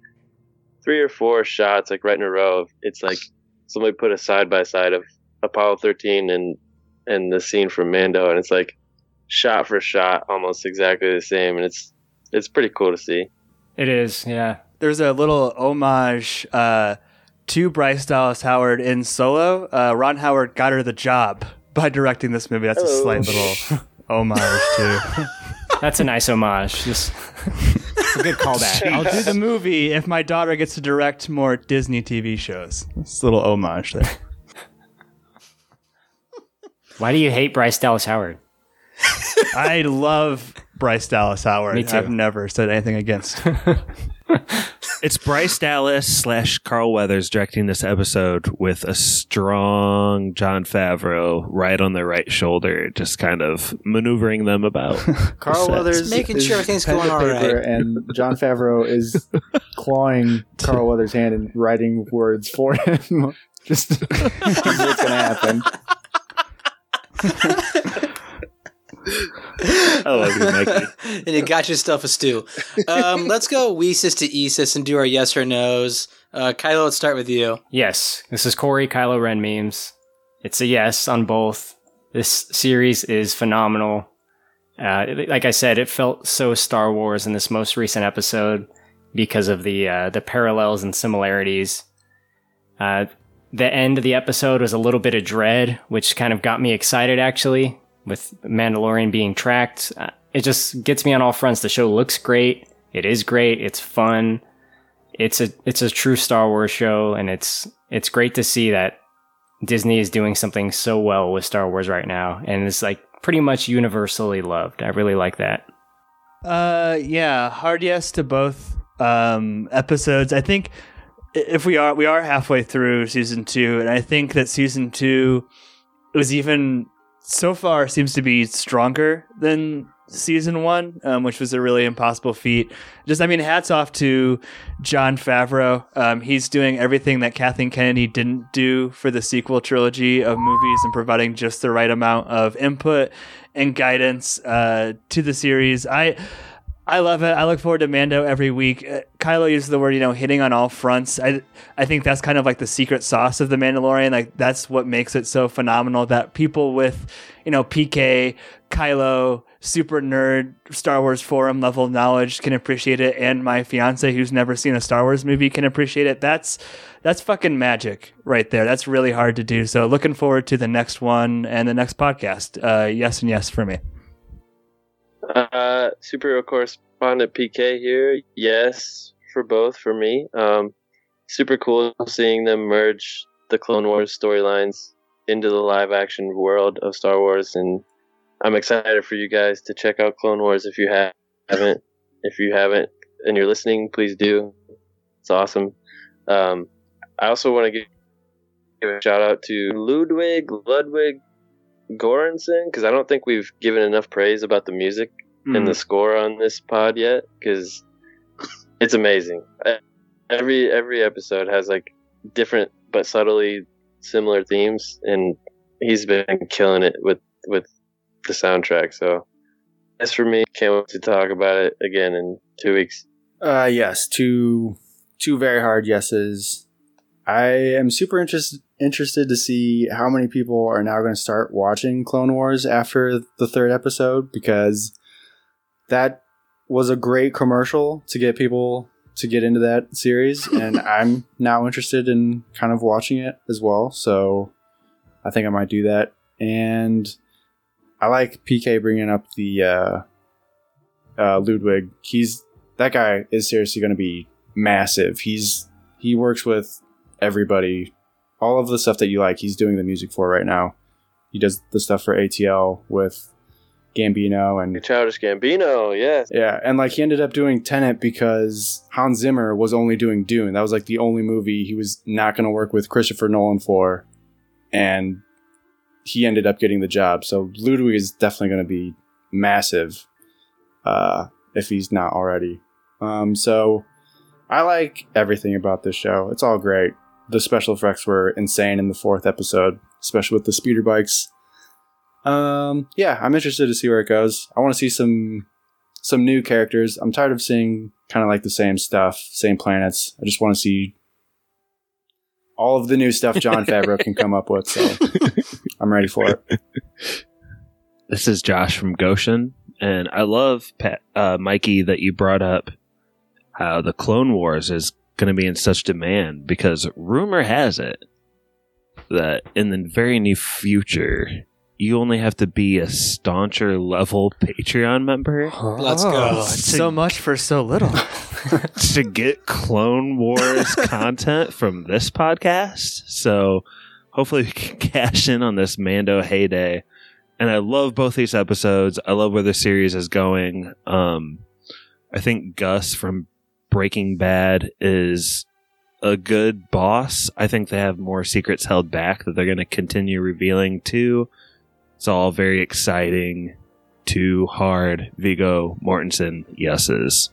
3 or 4 shots, like, right in a row. It's like somebody put a side by side of Apollo 13 and the scene from Mando, and it's like shot for shot, almost exactly the same. And it's pretty cool to see. It is, yeah. There's a little homage to Bryce Dallas Howard in Solo. Ron Howard got her the job by directing this movie. That's a slight little homage too. That's a nice homage. Just. A good callback. I'll do the movie if my daughter gets to direct more Disney TV shows. It's a little homage there. Why do you hate Bryce Dallas Howard? I love Bryce Dallas Howard. Me too. I've never said anything against. It's Bryce Dallas / Carl Weathers directing this episode with a strong John Favreau right on their right shoulder, just kind of maneuvering them about. Carl Weathers making sure everything's going all right, and John Favreau is clawing Carl Weathers' hand and writing words for him. Just what's going to happen. I love you, Mikey. And you got your stuff a stew. Let's go Weesis to Esis and do our yes or no's. Kylo, let's start with you. Yes. This is Corey Kylo Ren memes. It's a yes on both. This series is phenomenal. Like I said, it felt so Star Wars in this most recent episode because of the parallels and similarities. The end of the episode was a little bit of dread, which kind of got me excited, actually, with Mandalorian being tracked. It just gets me on all fronts. The show looks great. It is great. It's fun. It's a true Star Wars show, and it's great to see that Disney is doing something so well with Star Wars right now, and it's like pretty much universally loved. I really like that. Yeah, hard yes to both episodes. I think if we are halfway through season 2, and I think that season 2 was even so far seems to be stronger than season 1, which was a really impossible feat. Just, I mean, hats off to Jon Favreau. He's doing everything that Kathleen Kennedy didn't do for the sequel trilogy of movies and providing just the right amount of input and guidance to the series. I love it. I look forward to Mando every week. Kylo uses the word, hitting on all fronts. I think that's kind of like the secret sauce of The Mandalorian. Like, that's what makes it so phenomenal, that people with, PK, Kylo, super nerd, Star Wars forum level knowledge can appreciate it, and my fiance, who's never seen a Star Wars movie, can appreciate it. That's fucking magic right there. That's really hard to do. So looking forward to the next one and the next podcast. Yes and yes for me. Superhero correspondent PK here. Yes for both for me. Super cool seeing them merge the Clone Wars storylines into the live action world of Star Wars, and I'm excited for you guys to check out Clone Wars if you haven't. If you haven't and you're listening, please do. It's awesome. I also want to give a shout out to Ludwig Göransson, because I don't think we've given enough praise about the music and the score on this pod yet, because it's amazing. Every episode has like different but subtly similar themes, and he's been killing it with the soundtrack. So as for me, can't wait to talk about it again in 2 weeks. Yes, two very hard yeses. I am super interested to see how many people are now going to start watching Clone Wars after the third episode, because that was a great commercial to get people to get into that series, and I'm now interested in kind of watching it as well, so I think I might do that. And I like PK bringing up the Ludwig. That guy is seriously going to be massive. He works with everybody. All of the stuff that you like, he's doing the music for right now. He does the stuff for ATL with Gambino and Childish Gambino, yes. Yeah, and like he ended up doing Tenet because Hans Zimmer was only doing Dune. That was like the only movie he was not going to work with Christopher Nolan for, and he ended up getting the job. So Ludwig is definitely going to be massive if he's not already. So I like everything about this show. It's all great. The special effects were insane in the fourth episode, especially with the speeder bikes. Yeah, I'm interested to see where it goes. I want to see some new characters. I'm tired of seeing kind of like the same stuff, same planets. I just want to see all of the new stuff Jon Favreau can come up with, so I'm ready for it. This is Josh from Goshen, and I love, Mikey, that you brought up how the Clone Wars is going to be in such demand, because rumor has it that in the very near future you only have to be a stauncher level Patreon member. Let's go. So much for so little. To get Clone Wars content from this podcast. So hopefully we can cash in on this Mando heyday And I love both these episodes. I love where the series is going. I think Gus from Breaking Bad is a good boss. I think they have more secrets held back that they're going to continue revealing too. It's all very exciting. Too hard. Viggo Mortensen. Yeses.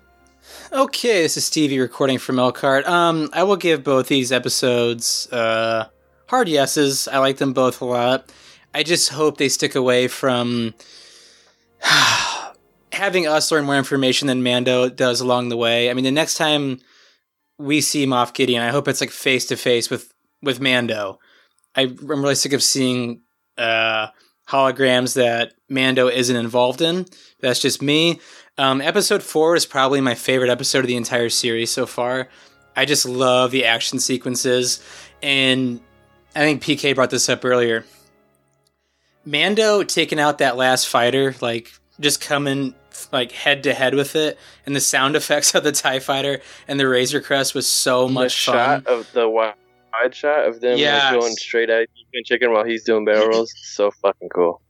Okay, this is Stevie recording from Elkhart. I will give both these episodes hard yeses. I like them both a lot. I just hope they stick away from having us learn more information than Mando does along the way. I mean, the next time we see Moff Gideon, I hope it's like face-to-face with Mando. I'm really sick of seeing holograms that Mando isn't involved in. That's just me. Episode 4 is probably my favorite episode of the entire series so far. I just love the action sequences. And I think PK brought this up earlier. Mando taking out that last fighter, like just coming like head to head with it, and the sound effects of the TIE fighter and the Razor Crest was so much fun. The wide shot of them like, going straight at you chicken while he's doing barrel rolls. So fucking cool.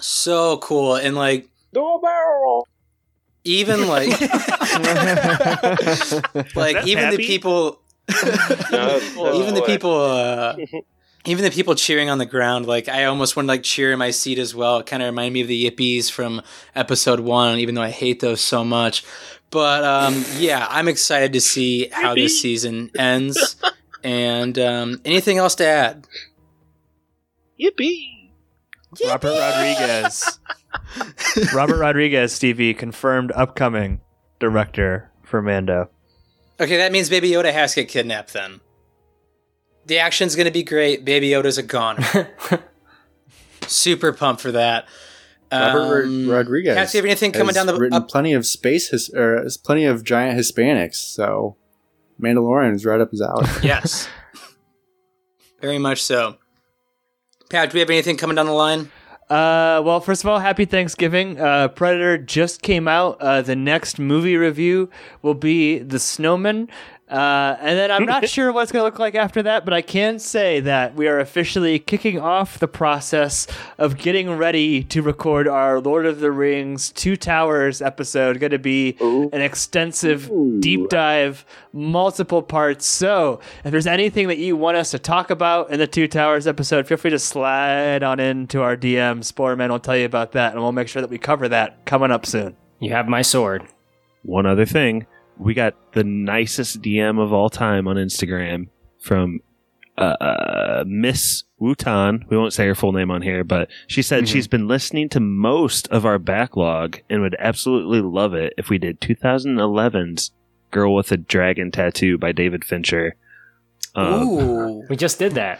So cool. And like do a barrel roll. Even like like even happy? The people even the people cheering on the ground, like I almost want to like cheer in my seat as well. It kind of reminded me of the Yippies from episode 1, even though I hate those so much. But yeah, I'm excited to see how this season ends. And anything else to add? Yippee! Robert Rodriguez. Robert Rodriguez, Stevie, confirmed upcoming director for Mando. Okay, that means Baby Yoda has to get kidnapped then. The action's going to be great. Baby Yoda's a goner. Super pumped for that. Robert Rodriguez. Cass, do you have anything coming down the... plenty of space... plenty of giant Hispanics, so... Mandalorian is right up his alley. Yes. Very much so. Pat, do we have anything coming down the line? Well, first of all, happy Thanksgiving. Predator just came out. The next movie review will be The Snowman. And then I'm not sure what it's going to look like after that, but I can say that we are officially kicking off the process of getting ready to record our Lord of the Rings Two Towers episode. Going to be an extensive deep dive, multiple parts. So if there's anything that you want us to talk about in the Two Towers episode, feel free to slide on into our DM. Sporeman will tell you about that, and we'll make sure that we cover that coming up soon. You have my sword. One other thing. We got the nicest DM of all time on Instagram from Miss Wutan. We won't say her full name on here, but she said she's been listening to most of our backlog and would absolutely love it if we did 2011's Girl with a Dragon Tattoo by David Fincher. Ooh, we just did that.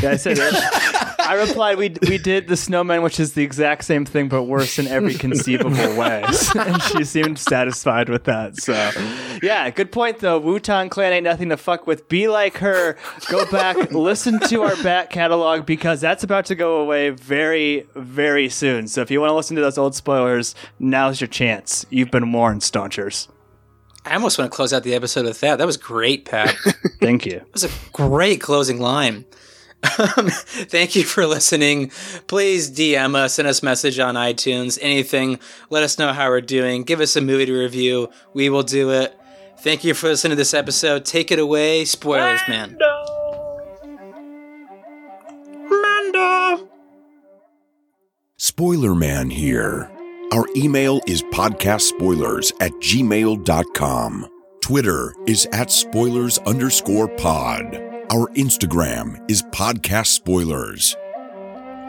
Yeah, I said that. I replied, we did The Snowman, which is the exact same thing, but worse in every conceivable way. And she seemed satisfied with that. So, yeah, good point, though. Wutan Clan ain't nothing to fuck with. Be like her. Go back, listen to our back catalog, because that's about to go away very, very soon. So if you want to listen to those old spoilers, now's your chance. You've been warned, staunchers. I almost want to close out the episode with that. That was great, Pat. Thank you. That was a great closing line. Thank you for listening. Please DM us, send us a message on iTunes, anything. Let us know how we're doing. Give us a movie to review. We will do it. Thank you for listening to this episode. Take it away. Spoilers, man. Mando! Spoiler Man here. Our email is podcastspoilers@gmail.com. Twitter is @spoilers_pod. Our Instagram is Podcast Spoilers.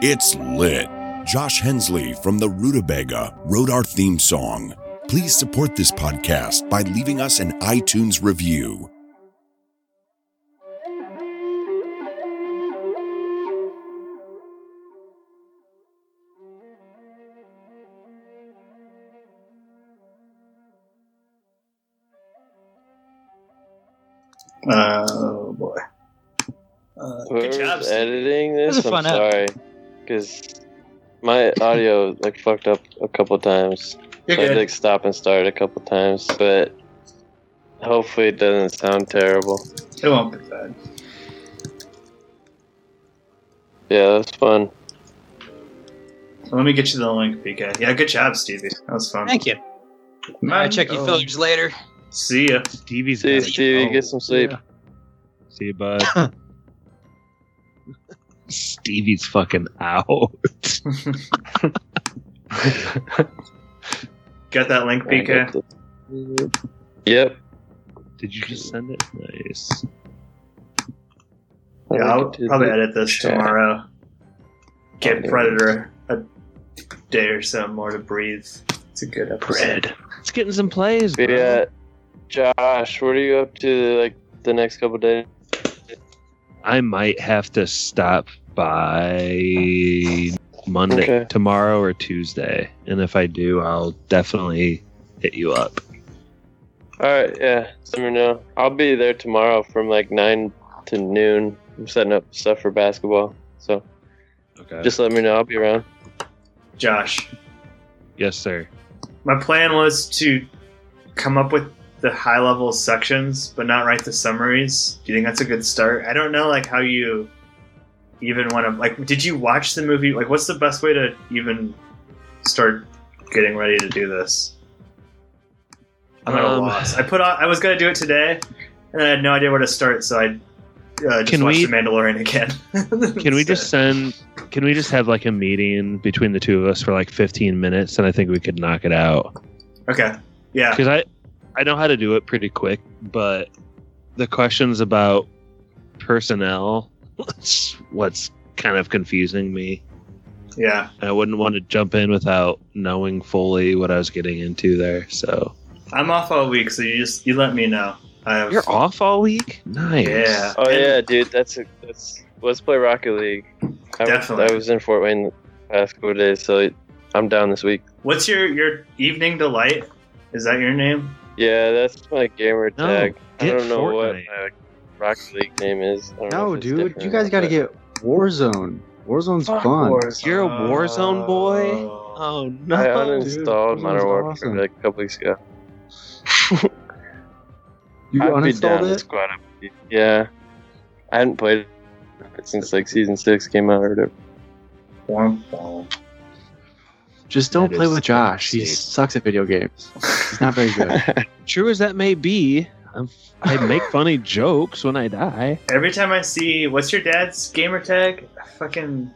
It's lit. Josh Hensley from the Rutabaga wrote our theme song. Please support this podcast by leaving us an iTunes review. Oh, boy. Good job, editing this. I'm sorry, because my audio like fucked up a couple times. I had to like stop and start a couple times, but hopefully it doesn't sound terrible. It won't be bad. Yeah, that's fun. Let me get you the link, PK. Yeah, good job, Stevie. That was fun. Thank you. I'll check you filters later. See ya. Stevie's See ya, Stevie. Get some sleep. Yeah. See you, bud. Stevie's fucking out. Got that link, PK? Yep. Did you just send it? Nice. Yeah, I'll probably edit this tomorrow. Get Predator a day or so more to breathe. It's a good episode. It's getting some plays, bro. Yeah. Josh, what are you up to like the next couple days? I might have to stop by Monday, tomorrow or Tuesday. And if I do, I'll definitely hit you up. All right, yeah. Let me know. I'll be there tomorrow from like 9 to noon. I'm setting up stuff for basketball. So just let me know. I'll be around. Josh. Yes, sir. My plan was to come up with the high-level sections, but not write the summaries. Do you think that's a good start? I don't know, like, how you even want to... Like, did you watch the movie? Like, what's the best way to even start getting ready to do this? I'm at a loss. I was going to do it today, and then I had no idea where to start, so I... just watch The Mandalorian again. Can we just have like a meeting between the two of us for like 15 minutes, and I think we could knock it out. Okay. Yeah. Because I know how to do it pretty quick, but the questions about personnel, that's what's kind of confusing me. Yeah. I wouldn't want to jump in without knowing fully what I was getting into there. So I'm off all week, so you let me know. You're off all week? Nice. Yeah. Oh yeah, dude. Let's play Rocket League. Definitely. I was in Fort Wayne the past couple days, so I'm down this week. What's your Evening Delight? Is that your name? Yeah, that's my gamer tag. I don't know Fortnite. What my Rocket League name is. No, dude. You guys got to get Warzone. Warzone's fun. Warzone. You're a Warzone boy? Oh no. I uninstalled Modern Warfare like a couple weeks ago. You uninstalled it? Yeah. I hadn't played it since like season 6 came out or whatever. Just don't play with Josh. He sucks at video games. He's not very good. True as that may be, I make funny jokes when I die. Every time I see, what's your dad's gamer tag? Fucking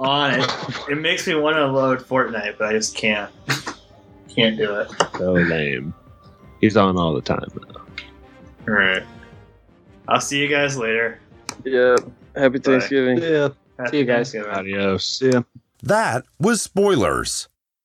on it. It makes me want to load Fortnite, but I just can't. Can't do it. So lame. He's on all the time now. Alright. I'll see you guys later. Yeah. Happy Thanksgiving. Yeah. Happy Thanksgiving. Adios. Yeah. That was spoilers.